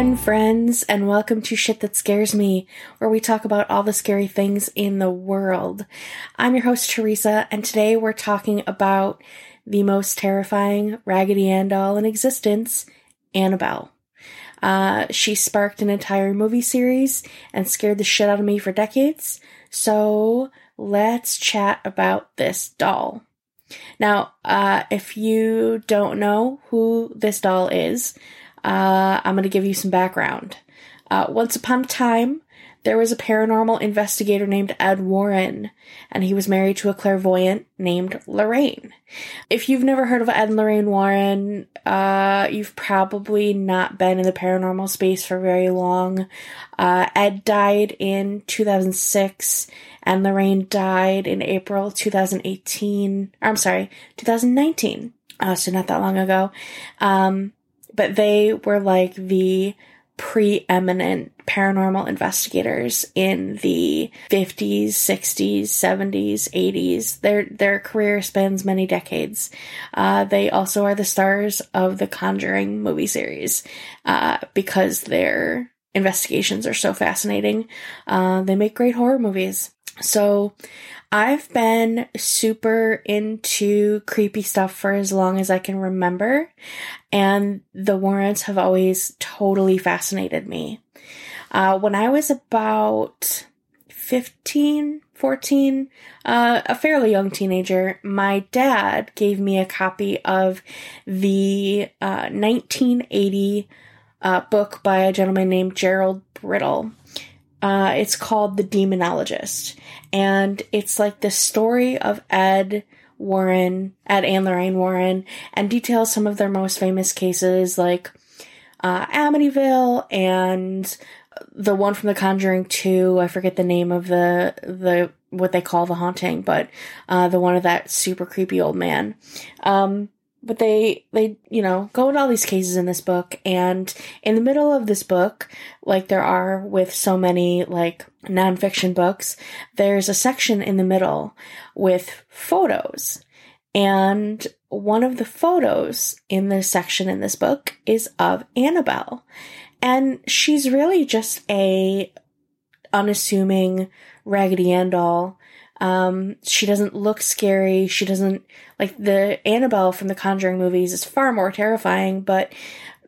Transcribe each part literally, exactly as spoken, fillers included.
again, friends, and welcome to Shit That Scares Me, where we talk about all the scary things in the world. I'm your host, Teresa, and today we're talking about the most terrifying Raggedy Ann doll in existence, Annabelle. Uh, she sparked an entire movie series and scared the shit out of me for decades, so let's chat about this doll. Now, uh, if you don't know who this doll is, uh, I'm going to give you some background. Uh, once upon a time, there was a paranormal investigator named Ed Warren, and he was married to a clairvoyant named Lorraine. If you've never heard of Ed and Lorraine Warren, uh, you've probably not been in the paranormal space for very long. Uh, Ed died in two thousand six, and Lorraine died in April twenty eighteen. I'm sorry, twenty nineteen. Oh, so not that long ago. Um, but they were like the preeminent paranormal investigators in the fifties, sixties, seventies, eighties. Their their career spans many decades. Uh, they also are the stars of the Conjuring movie series uh, because their investigations are so fascinating. Uh, they make great horror movies. So I've been super into creepy stuff for as long as I can remember, and the Warrens have always totally fascinated me. Uh, when I was about fifteen, fourteen, uh, a fairly young teenager, my dad gave me a copy of the uh, nineteen eighty uh, book by a gentleman named Gerald Brittle. Uh, it's called The Demonologist, and it's like the story of Ed Warren, Ed and Lorraine Warren, and details some of their most famous cases, like uh, Amityville and the one from The Conjuring two. I forget the name of the the what they call the haunting, but uh, the one of that super creepy old man. Um, But they, they, you know, go into all these cases in this book, and in the middle of this book, like there are with so many, like, nonfiction books, there's a section in the middle with photos, and one of the photos in this section in this book is of Annabelle, and she's really just a unassuming Raggedy Ann doll. Um, she doesn't look scary. She doesn't, like, the Annabelle from the Conjuring movies is far more terrifying, but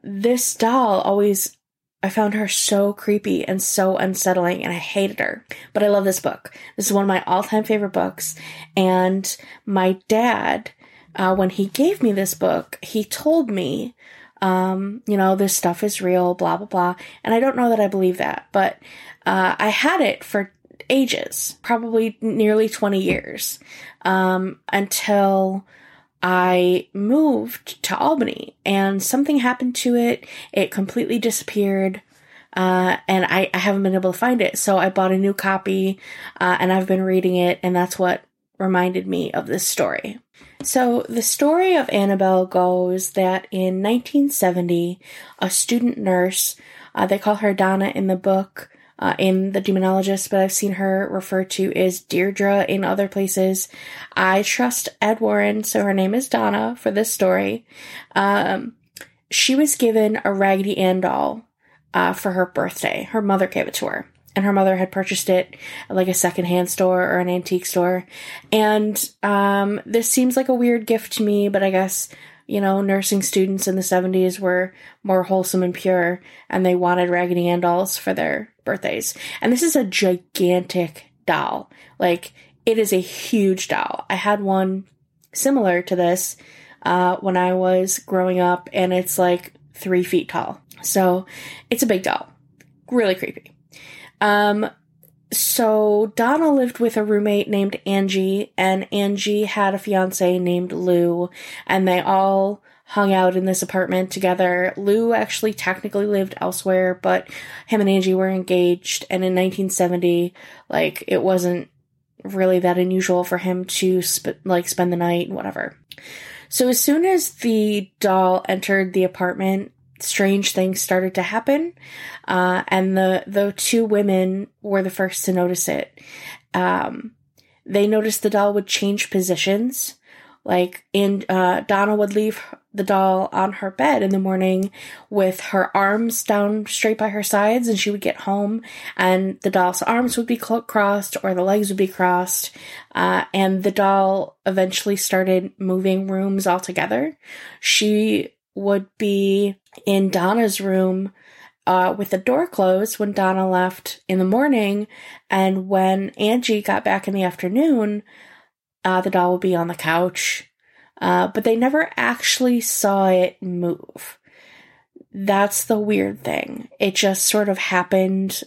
this doll always, I found her so creepy and so unsettling, and I hated her. But I love this book. This is one of my all-time favorite books, and my dad, uh, when he gave me this book, he told me, um, you know, this stuff is real, blah, blah, blah, and I don't know that I believe that, but, uh, I had it for ages, probably nearly twenty years, um, until I moved to Albany, and something happened to it. It completely disappeared, uh, and I, I haven't been able to find it, so I bought a new copy, uh, and I've been reading it, and that's what reminded me of this story. So the story of Annabelle goes that in nineteen seventy, a student nurse, uh, they call her Donna in the book, Uh, in The Demonologist, but I've seen her referred to as Deirdre in other places. I trust Ed Warren, so her name is Donna for this story. Um, she was given a Raggedy Ann doll uh, for her birthday. Her mother gave it to her, and her mother had purchased it at like a secondhand store or an antique store. And um, this seems like a weird gift to me, but I guess, you know, nursing students in the seventies were more wholesome and pure, and they wanted Raggedy Ann dolls for their birthdays. And this is a gigantic doll. Like, it is a huge doll. I had one similar to this uh, when I was growing up, and it's like three feet tall. So it's a big doll. Really creepy. Um, so Donna lived with a roommate named Angie, and Angie had a fiance named Lou, and they all hung out in this apartment together. Lou actually technically lived elsewhere, but him and Angie were engaged, and in nineteen seventy, like, it wasn't really that unusual for him to, sp- like, spend the night and whatever. So as soon as the doll entered the apartment, strange things started to happen, uh, and the, the two women were the first to notice it. Um, they noticed the doll would change positions, Like, and uh, Donna would leave the doll on her bed in the morning with her arms down straight by her sides, and she would get home and the doll's arms would be crossed or the legs would be crossed. Uh, and the doll eventually started moving rooms altogether. She would be in Donna's room Uh, with the door closed when Donna left in the morning, and when Angie got back in the afternoon, uh, the doll would be on the couch. Uh, but they never actually saw it move. That's the weird thing. It just sort of happened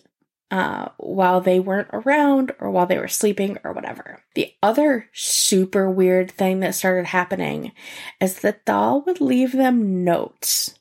uh, while they weren't around or while they were sleeping or whatever. The other super weird thing that started happening is the doll would leave them notes.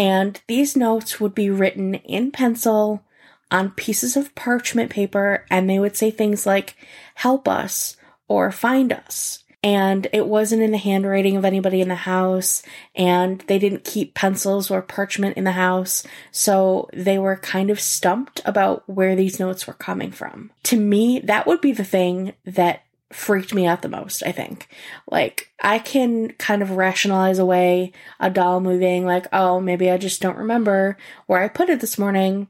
And these notes would be written in pencil on pieces of parchment paper, and they would say things like, help us or find us. And it wasn't in the handwriting of anybody in the house, and they didn't keep pencils or parchment in the house, so they were kind of stumped about where these notes were coming from. To me, that would be the thing that freaked me out the most, I think. Like, I can kind of rationalize away a doll moving, like, oh, maybe I just don't remember where I put it this morning.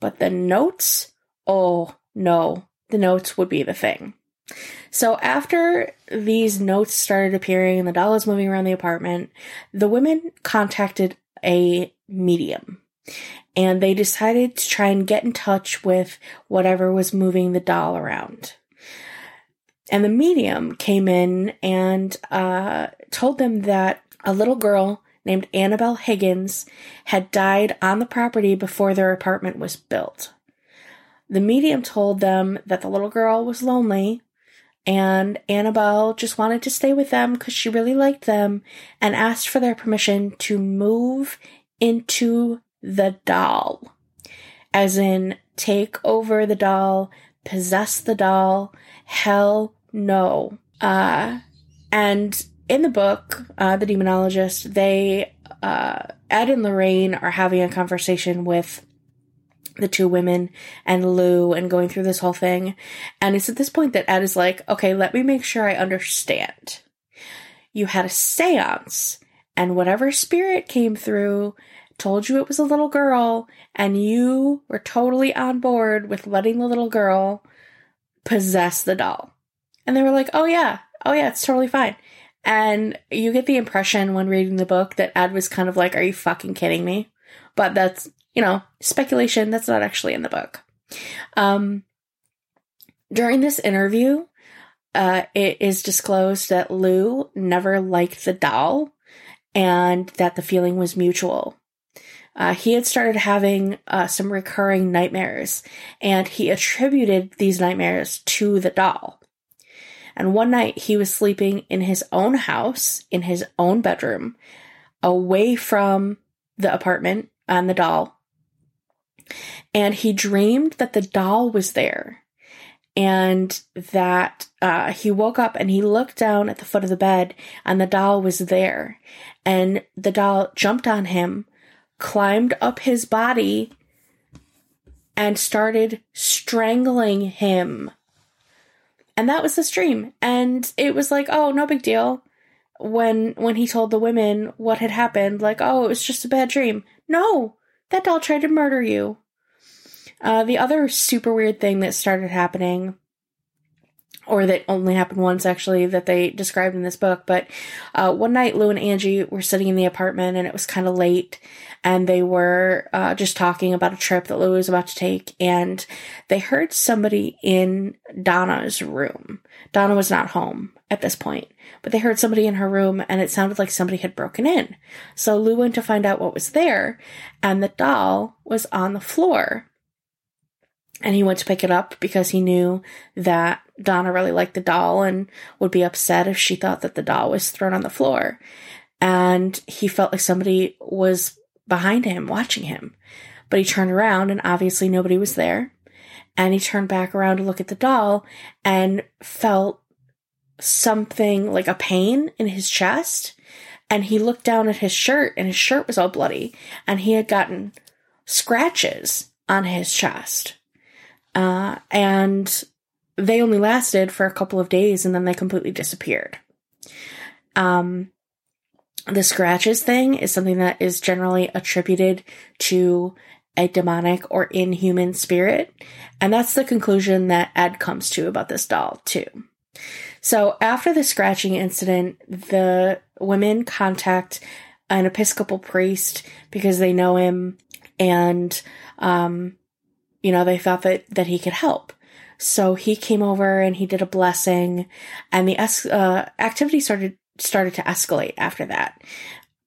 But the notes, oh no, the notes would be the thing. So after these notes started appearing and the doll was moving around the apartment, the women contacted a medium. And they decided to try and get in touch with whatever was moving the doll around. And the medium came in and uh, told them that a little girl named Annabelle Higgins had died on the property before their apartment was built. The medium told them that the little girl was lonely and Annabelle just wanted to stay with them because she really liked them, and asked for their permission to move into the doll. As in, take over the doll, possess the doll. Hell no. Uh, and in the book, uh, The Demonologist, they, uh, Ed and Lorraine are having a conversation with the two women and Lou and going through this whole thing. And it's at this point that Ed is like, okay, let me make sure I understand. You had a seance, and whatever spirit came through told you it was a little girl, and you were totally on board with letting the little girl possess the doll. And they were like, oh yeah, oh yeah, it's totally fine. And you get the impression when reading the book that Ed was kind of like, are you fucking kidding me? But that's, you know, speculation. That's not actually in the book. Um, during this interview, uh, it is disclosed that Lou never liked the doll and that the feeling was mutual. Uh, he had started having uh, some recurring nightmares, and he attributed these nightmares to the doll. And one night, he was sleeping in his own house, in his own bedroom, away from the apartment and the doll. And he dreamed that the doll was there, and that uh, he woke up and he looked down at the foot of the bed, and the doll was there. And the doll jumped on him, climbed up his body, and started strangling him. And that was this dream. And it was like, oh, no big deal. When when he told the women what had happened, like, oh, it was just a bad dream. No, that doll tried to murder you. Uh, the other super weird thing that started happening, or that only happened once, actually, that they described in this book. But uh, one night, Lou and Angie were sitting in the apartment, and it was kind of late, and they were uh, just talking about a trip that Lou was about to take, and they heard somebody in Donna's room. Donna was not home at this point, but they heard somebody in her room, and it sounded like somebody had broken in. So Lou went to find out what was there, and the doll was on the floor. And he went to pick it up because he knew that Donna really liked the doll and would be upset if she thought that the doll was thrown on the floor. And he felt like somebody was behind him, watching him. But he turned around, and obviously nobody was there. And he turned back around to look at the doll and felt something like a pain in his chest. And he looked down at his shirt, and his shirt was all bloody. And he had gotten scratches on his chest. Uh, and they only lasted for a couple of days, and then they completely disappeared. Um, the scratches thing is something that is generally attributed to a demonic or inhuman spirit. And that's the conclusion that Ed comes to about this doll, too. So after the scratching incident, the women contact an Episcopal priest because they know him and, um, you know, they thought that, that he could help. So he came over and he did a blessing, and the es- uh, activity started started to escalate after that.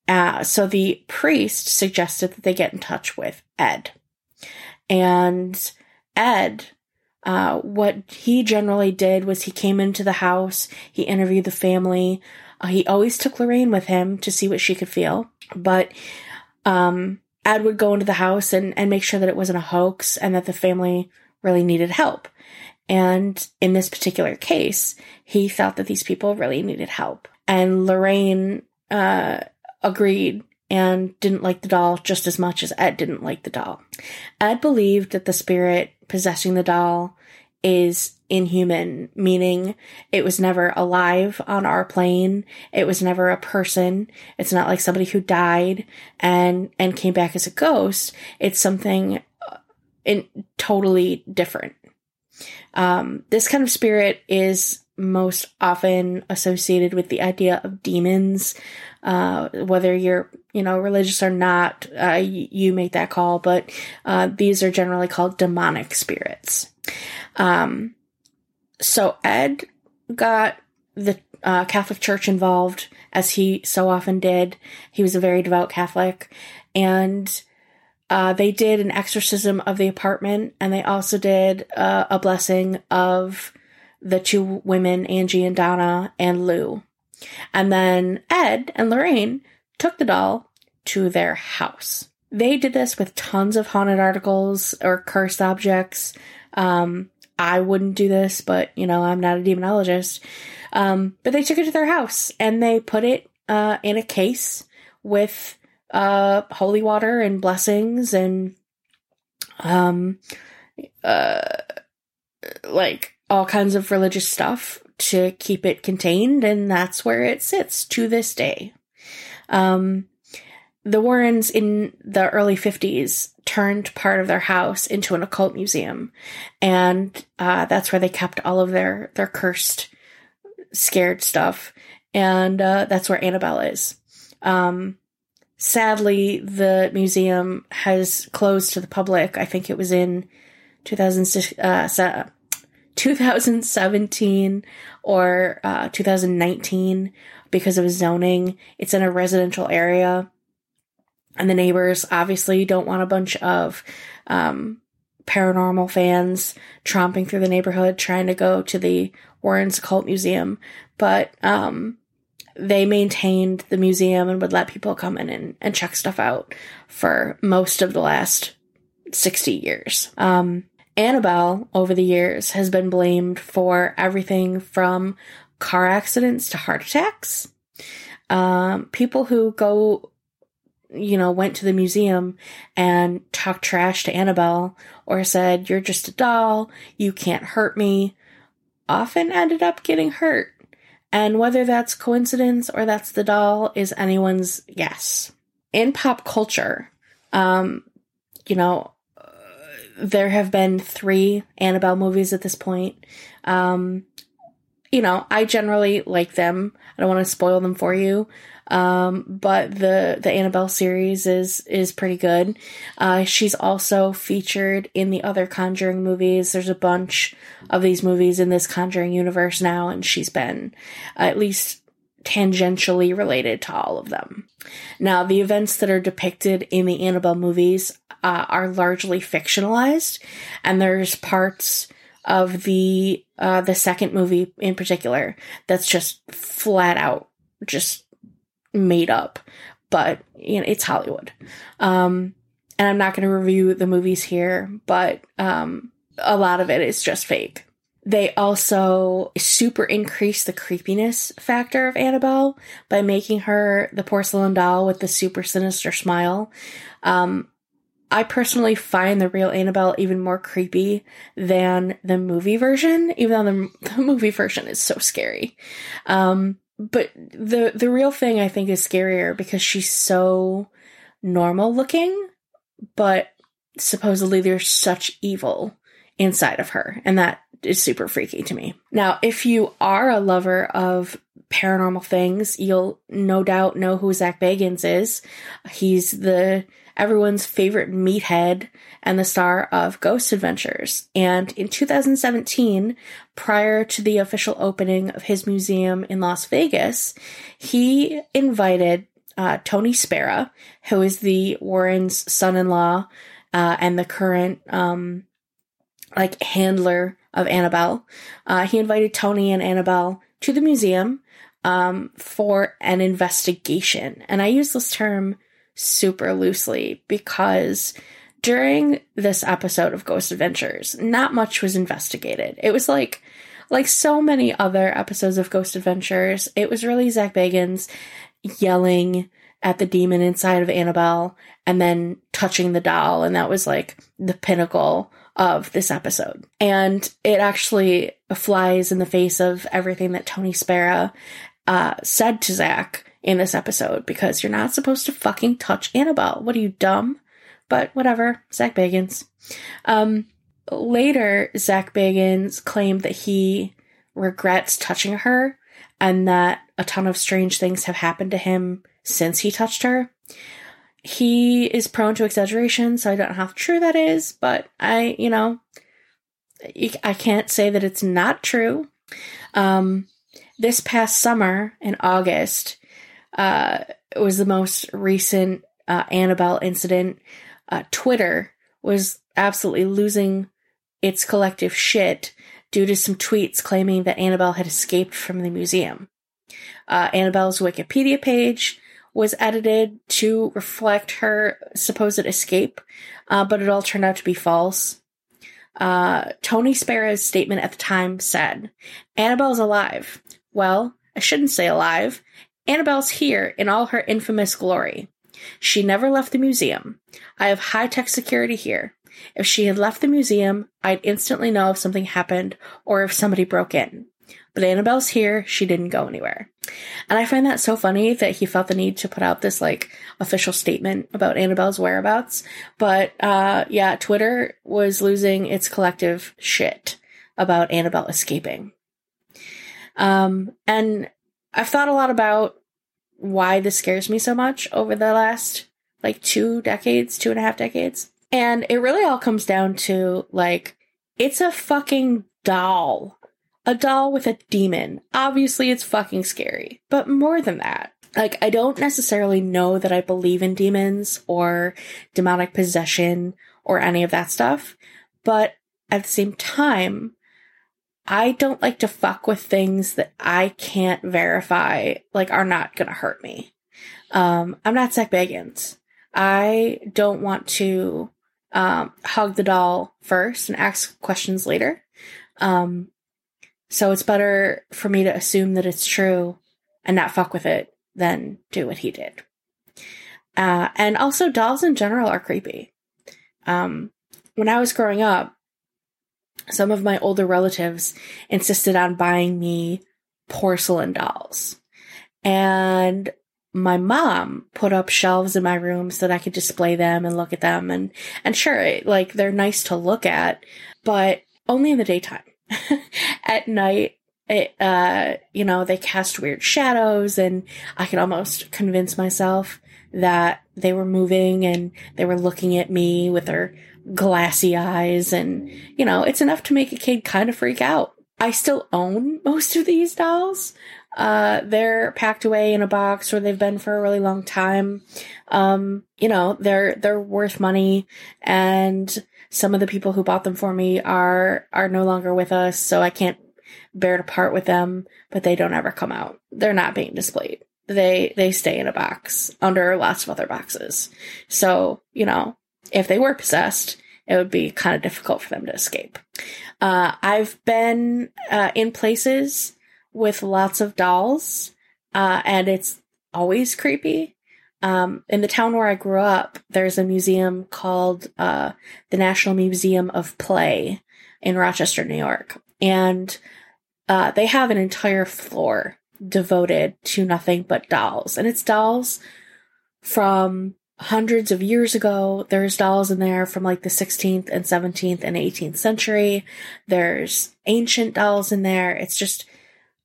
Uh, so the priest suggested that they get in touch with Ed. And Ed, uh, what he generally did was he came into the house, he interviewed the family. Uh, he always took Lorraine with him to see what she could feel. But um, Ed would go into the house and, and make sure that it wasn't a hoax and that the family really needed help. And in this particular case, he felt that these people really needed help. And Lorraine uh, agreed and didn't like the doll just as much as Ed didn't like the doll. Ed believed that the spirit possessing the doll is inhuman, meaning it was never alive on our plane. It was never a person. It's not like somebody who died and, and came back as a ghost. It's something in, totally different. Um, this kind of spirit is most often associated with the idea of demons. Uh, whether you're, you know, religious or not, uh, you, you make that call, but uh, these are generally called demonic spirits. Um, so Ed got the uh, Catholic Church involved, as he so often did. He was a very devout Catholic, and uh, they did an exorcism of the apartment, and they also did uh, a blessing of the two women, Angie and Donna and Lou. And then Ed and Lorraine took the doll to their house. They did this with tons of haunted articles or cursed objects. Um, I wouldn't do this, but, you know, I'm not a demonologist. Um, but they took it to their house, and they put it uh, in a case with uh, holy water and blessings and, um, uh, like, all kinds of religious stuff to keep it contained, and that's where it sits to this day. Um, the Warrens in the early fifties turned part of their house into an occult museum, and uh, that's where they kept all of their, their cursed, scared stuff, and uh, that's where Annabelle is. Um, sadly, the museum has closed to the public. I think it was in two thousand six. Uh, two thousand seventeen or uh, two thousand nineteen because of zoning. It's in a residential area, and the neighbors obviously don't want a bunch of um, paranormal fans tromping through the neighborhood trying to go to the Warren's Occult Museum, but um, they maintained the museum and would let people come in and, and check stuff out for most of the last sixty years. Um Annabelle, over the years, has been blamed for everything from car accidents to heart attacks. Um, people who go, you know, went to the museum and talked trash to Annabelle or said, "You're just a doll, you can't hurt me," often ended up getting hurt. And whether that's coincidence or that's the doll is anyone's guess. In pop culture, um, you know, there have been three Annabelle movies at this point. Um, you know, I generally like them. I don't want to spoil them for you. Um, but the, the Annabelle series is, is pretty good. Uh, she's also featured in the other Conjuring movies. There's a bunch of these movies in this Conjuring universe now, and she's been at least tangentially related to all of them. Now, the events that are depicted in the Annabelle movies Uh, are largely fictionalized, and there's parts of the uh, the second movie in particular that's just flat out just made up. But you know, it's Hollywood, um, and I'm not going to review the movies here. But um, a lot of it is just fake. They also super increase the creepiness factor of Annabelle by making her the porcelain doll with the super sinister smile. Um, I personally find the real Annabelle even more creepy than the movie version, even though the, the movie version is so scary. Um, But the the real thing, I think, is scarier because she's so normal looking, but supposedly there's such evil inside of her, and that is super freaky to me. Now, if you are a lover of paranormal things, you'll no doubt know who Zach Bagans is. He's the everyone's favorite meathead and the star of Ghost Adventures. And in two thousand seventeen, prior to the official opening of his museum in Las Vegas, he invited uh, Tony Spera, who is the Warren's son-in-law uh, and the current um, like handler of Annabelle. Uh, he invited Tony and Annabelle to the museum um, for an investigation. And I use this term super loosely because during this episode of Ghost Adventures, not much was investigated. It was like like so many other episodes of Ghost Adventures, it was really Zach Bagans yelling at the demon inside of Annabelle and then touching the doll, and that was like the pinnacle of this episode. And it actually flies in the face of everything that Tony Spera uh, said to Zach in this episode, because you're not supposed to fucking touch Annabelle. What are you, dumb? But whatever, Zach Bagans. Um, later, Zach Bagans claimed that he regrets touching her and that a ton of strange things have happened to him since he touched her. He is prone to exaggeration, so I don't know how true that is, but I, you know, I can't say that it's not true. Um, this past summer, in August, uh, was the most recent uh, Annabelle incident. Uh, Twitter was absolutely losing its collective shit due to some tweets claiming that Annabelle had escaped from the museum. Uh, Annabelle's Wikipedia page was edited to reflect her supposed escape, uh, but it all turned out to be false. Uh, Tony Spera's statement at the time said, "Annabelle's alive. Well, I shouldn't say alive. Annabelle's here in all her infamous glory. She never left the museum. I have high-tech security here. If she had left the museum, I'd instantly know if something happened or if somebody broke in. But Annabelle's here. She didn't go anywhere." And I find that so funny that he felt the need to put out this, like, official statement about Annabelle's whereabouts. But, uh, yeah, Twitter was losing its collective shit about Annabelle escaping. Um, and I've thought a lot about why this scares me so much over the last, like, two decades, two and a half decades. And it really all comes down to, like, it's a fucking doll. A doll with a demon. Obviously, it's fucking scary. But more than that, like, I don't necessarily know that I believe in demons or demonic possession or any of that stuff. But at the same time, I don't like to fuck with things that I can't verify, like, are not going to hurt me. Um, I'm not Zach Bagans. I don't want to um, hug the doll first and ask questions later. Um... So it's better for me to assume that it's true and not fuck with it than do what he did. Uh, and also, dolls in general are creepy. Um, when I was growing up, some of my older relatives insisted on buying me porcelain dolls. And my mom put up shelves in my room so that I could display them and look at them. And, and sure, like, they're nice to look at, but only in the daytime. At night, it, uh, you know, they cast weird shadows, and I could almost convince myself that they were moving and they were looking at me with their glassy eyes. And, you know, it's enough to make a kid kind of freak out. I still own most of these dolls. Uh, they're packed away in a box where they've been for a really long time. Um, you know, they're, they're worth money, and some of the people who bought them for me are, are no longer with us, so I can't bear to part with them, but they don't ever come out. They're not being displayed. They, they stay in a box under lots of other boxes. So, you know, if they were possessed, it would be kind of difficult for them to escape. Uh, I've been uh, in places with lots of dolls, uh, and it's always creepy. Um, in the town where I grew up, there's a museum called uh, the National Museum of Play in Rochester, New York. And uh, they have an entire floor devoted to nothing but dolls. And it's dolls from hundreds of years ago. There's dolls in there from like the sixteenth and seventeenth and eighteenth century. There's ancient dolls in there. It's just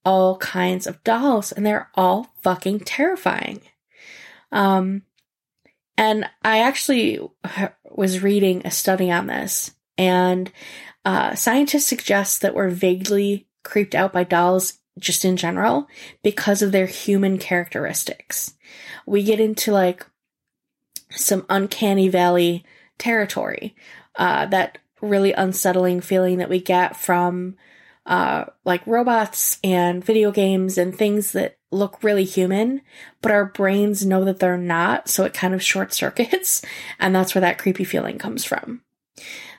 all kinds of dolls, and they're all fucking terrifying. Um, and I actually was reading a study on this, and uh, scientists suggest that we're vaguely creeped out by dolls just in general because of their human characteristics. We get into like some uncanny valley territory, uh, that really unsettling feeling that we get from uh, like robots and video games and things that look really human, but our brains know that they're not, so it kind of short circuits, and that's where that creepy feeling comes from.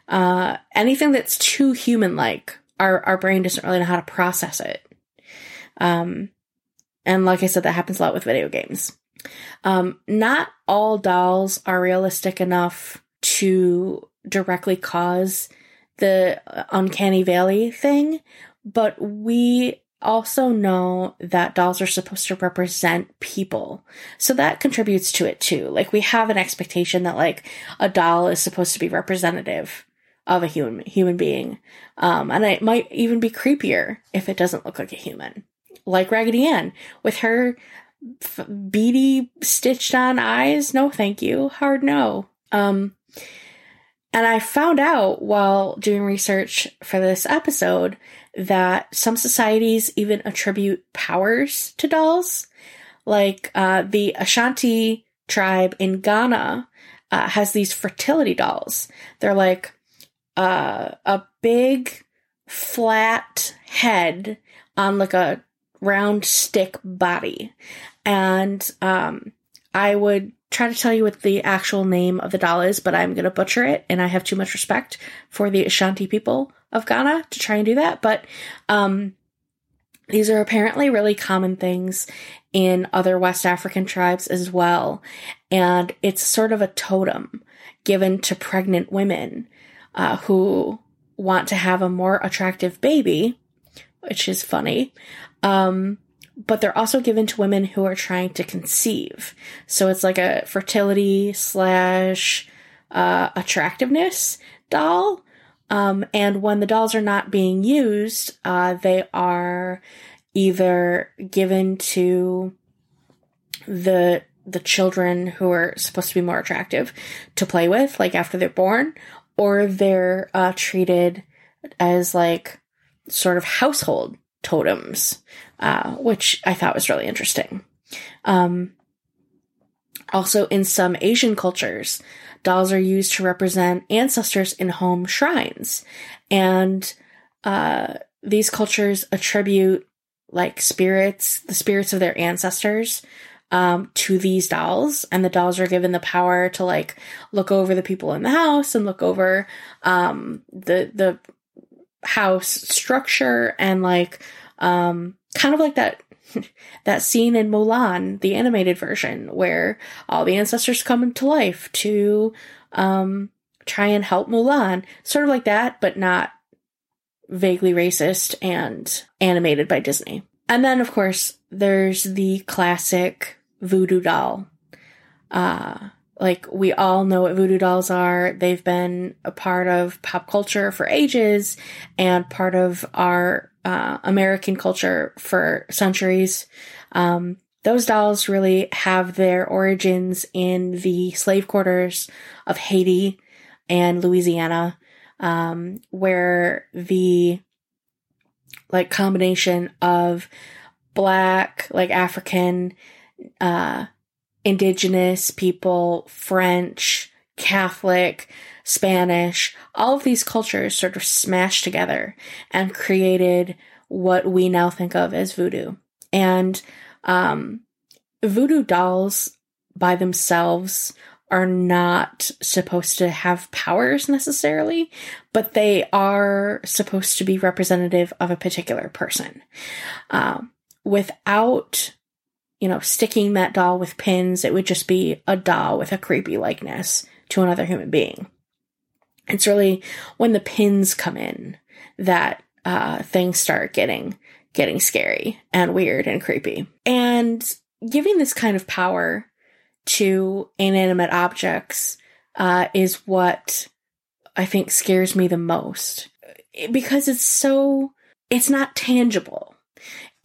Uh, anything that's too human-like, our, our brain doesn't really know how to process it. Um, and like I said, that happens a lot with video games. Um, not all dolls are realistic enough to directly cause the uncanny valley thing, but we also know that dolls are supposed to represent people. So that contributes to it too. Like, we have an expectation that like a doll is supposed to be representative of a human human being. Um, and it might even be creepier if it doesn't look like a human. Like Raggedy Ann with her f- beady stitched on eyes. No, thank you. Hard no. Um, and I found out while doing research for this episode that some societies even attribute powers to dolls. Like uh, the Ashanti tribe in Ghana uh, has these fertility dolls. They're like uh, a big flat head on like a round stick body. And um, I would try to tell you what the actual name of the doll is, but I'm going to butcher it, and I have too much respect for the Ashanti people of Ghana to try and do that. But um, these are apparently really common things in other West African tribes as well. And it's sort of a totem given to pregnant women uh, who want to have a more attractive baby, which is funny. Um, but they're also given to women who are trying to conceive. So it's like a fertility slash uh, attractiveness doll. Um, and when the dolls are not being used, uh, they are either given to the the children who are supposed to be more attractive to play with, like after they're born, or they're uh, treated as like sort of household totems, uh, which I thought was really interesting. Um, also, in some Asian cultures, dolls are used to represent ancestors in home shrines. And uh, these cultures attribute, like, spirits, the spirits of their ancestors, um, to these dolls. And the dolls are given the power to, like, look over the people in the house and look over um, the the house structure and, like, um, kind of like that that scene in Mulan, the animated version, where all the ancestors come to life to um, try and help Mulan. Sort of like that, but not vaguely racist and animated by Disney. And then, of course, there's the classic voodoo doll. Uh, like, we all know what voodoo dolls are. They've been a part of pop culture for ages and part of our Uh, American culture for centuries. Um, those dolls really have their origins in the slave quarters of Haiti and Louisiana, um, where the like combination of Black, like African, uh, indigenous people, French, Catholic, Spanish, all of these cultures sort of smashed together and created what we now think of as voodoo. And um, voodoo dolls by themselves are not supposed to have powers necessarily, but they are supposed to be representative of a particular person. Um, without, you know, sticking that doll with pins, it would just be a doll with a creepy likeness to another human being. It's really when the pins come in that uh, things start getting getting scary and weird and creepy. And giving this kind of power to inanimate objects uh, is what I think scares me the most. Because it's so, it's not tangible.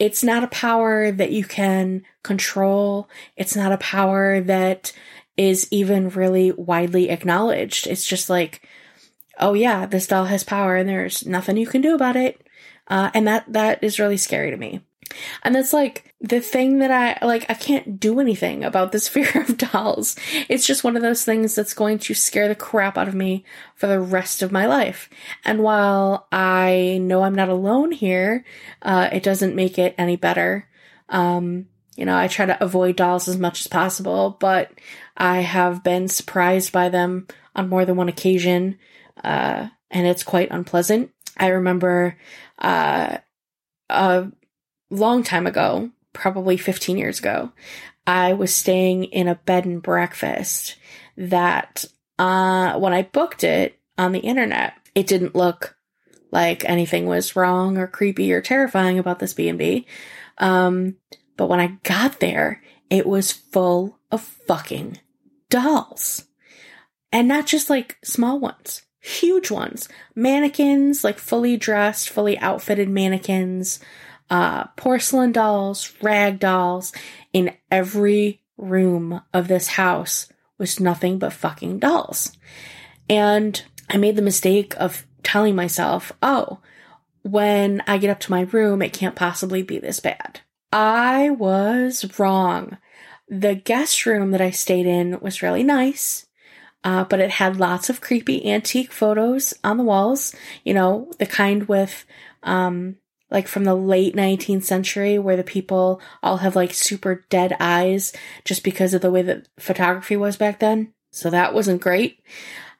It's not a power that you can control. It's not a power that is even really widely acknowledged. It's just like, oh yeah, this doll has power and there's nothing you can do about it. Uh, and that, that is really scary to me. And that's like the thing that I, like, I can't do anything about this fear of dolls. It's just one of those things that's going to scare the crap out of me for the rest of my life. And while I know I'm not alone here, uh, it doesn't make it any better. Um, you know, I try to avoid dolls as much as possible, but I have been surprised by them on more than one occasion. Uh, and it's quite unpleasant. I remember, uh, a long time ago, probably fifteen years ago, I was staying in a bed and breakfast that, uh, when I booked it on the internet, it didn't look like anything was wrong or creepy or terrifying about this B and B. Um, but when I got there, it was full of fucking dolls, and not just like small ones. Huge ones, mannequins, like fully dressed, fully outfitted mannequins, uh, porcelain dolls, rag dolls. In every room of this house was nothing but fucking dolls. And I made the mistake of telling myself, oh, when I get up to my room, it can't possibly be this bad. I was wrong. The guest room that I stayed in was really nice. Uh, but it had lots of creepy antique photos on the walls, you know, the kind with, um, like from the late nineteenth century where the people all have like super dead eyes just because of the way that photography was back then. So that wasn't great.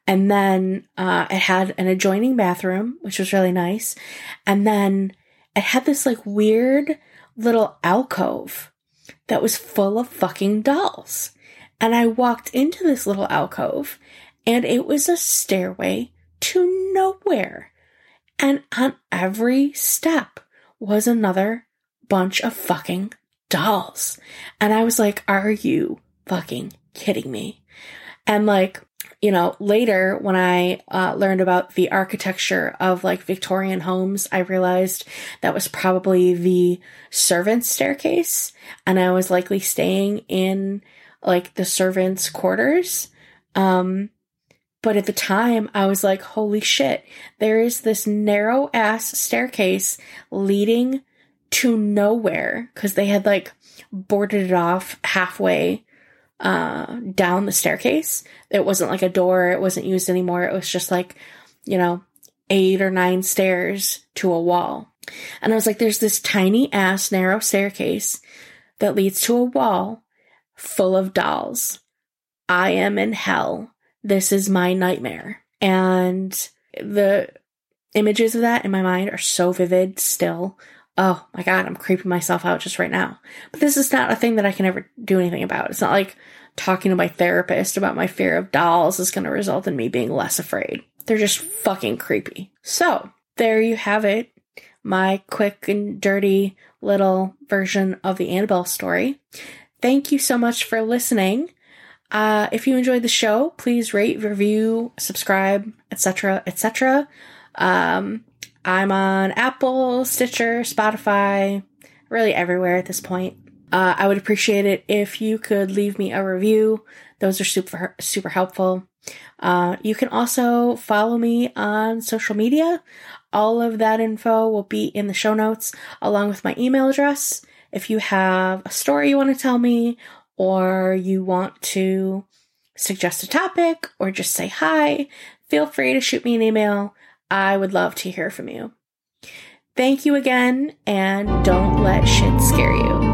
And then, uh, it had an adjoining bathroom, which was really nice. And then it had this like weird little alcove that was full of fucking dolls. And I walked into this little alcove, and it was a stairway to nowhere. And on every step was another bunch of fucking dolls. And I was like, are you fucking kidding me? And like, you know, later when I uh, learned about the architecture of like Victorian homes, I realized that was probably the servants' staircase. And I was likely staying in like the servants' quarters. Um, but at the time I was like, holy shit, there is this narrow ass staircase leading to nowhere. Cause they had like boarded it off halfway, uh, down the staircase. It wasn't like a door. It wasn't used anymore. It was just like, you know, eight or nine stairs to a wall. And I was like, there's this tiny ass narrow staircase that leads to a wall full of dolls. I am in hell. This is my nightmare. And the images of that in my mind are so vivid still. Oh my God, I'm creeping myself out just right now. But this is not a thing that I can ever do anything about. It's not like talking to my therapist about my fear of dolls is going to result in me being less afraid. They're just fucking creepy. So there you have it. My quick and dirty little version of the Annabelle story. Thank you so much for listening. Uh, if you enjoyed the show, please rate, review, subscribe, et cetera, et cetera. Um, I'm on Apple, Stitcher, Spotify, really everywhere at this point. Uh, I would appreciate it if you could leave me a review. Those are super, super helpful. Uh, you can also follow me on social media. All of that info will be in the show notes, along with my email address. If you have a story you want to tell me, or you want to suggest a topic, or just say hi, feel free to shoot me an email. I would love to hear from you. Thank you again, and don't let shit scare you.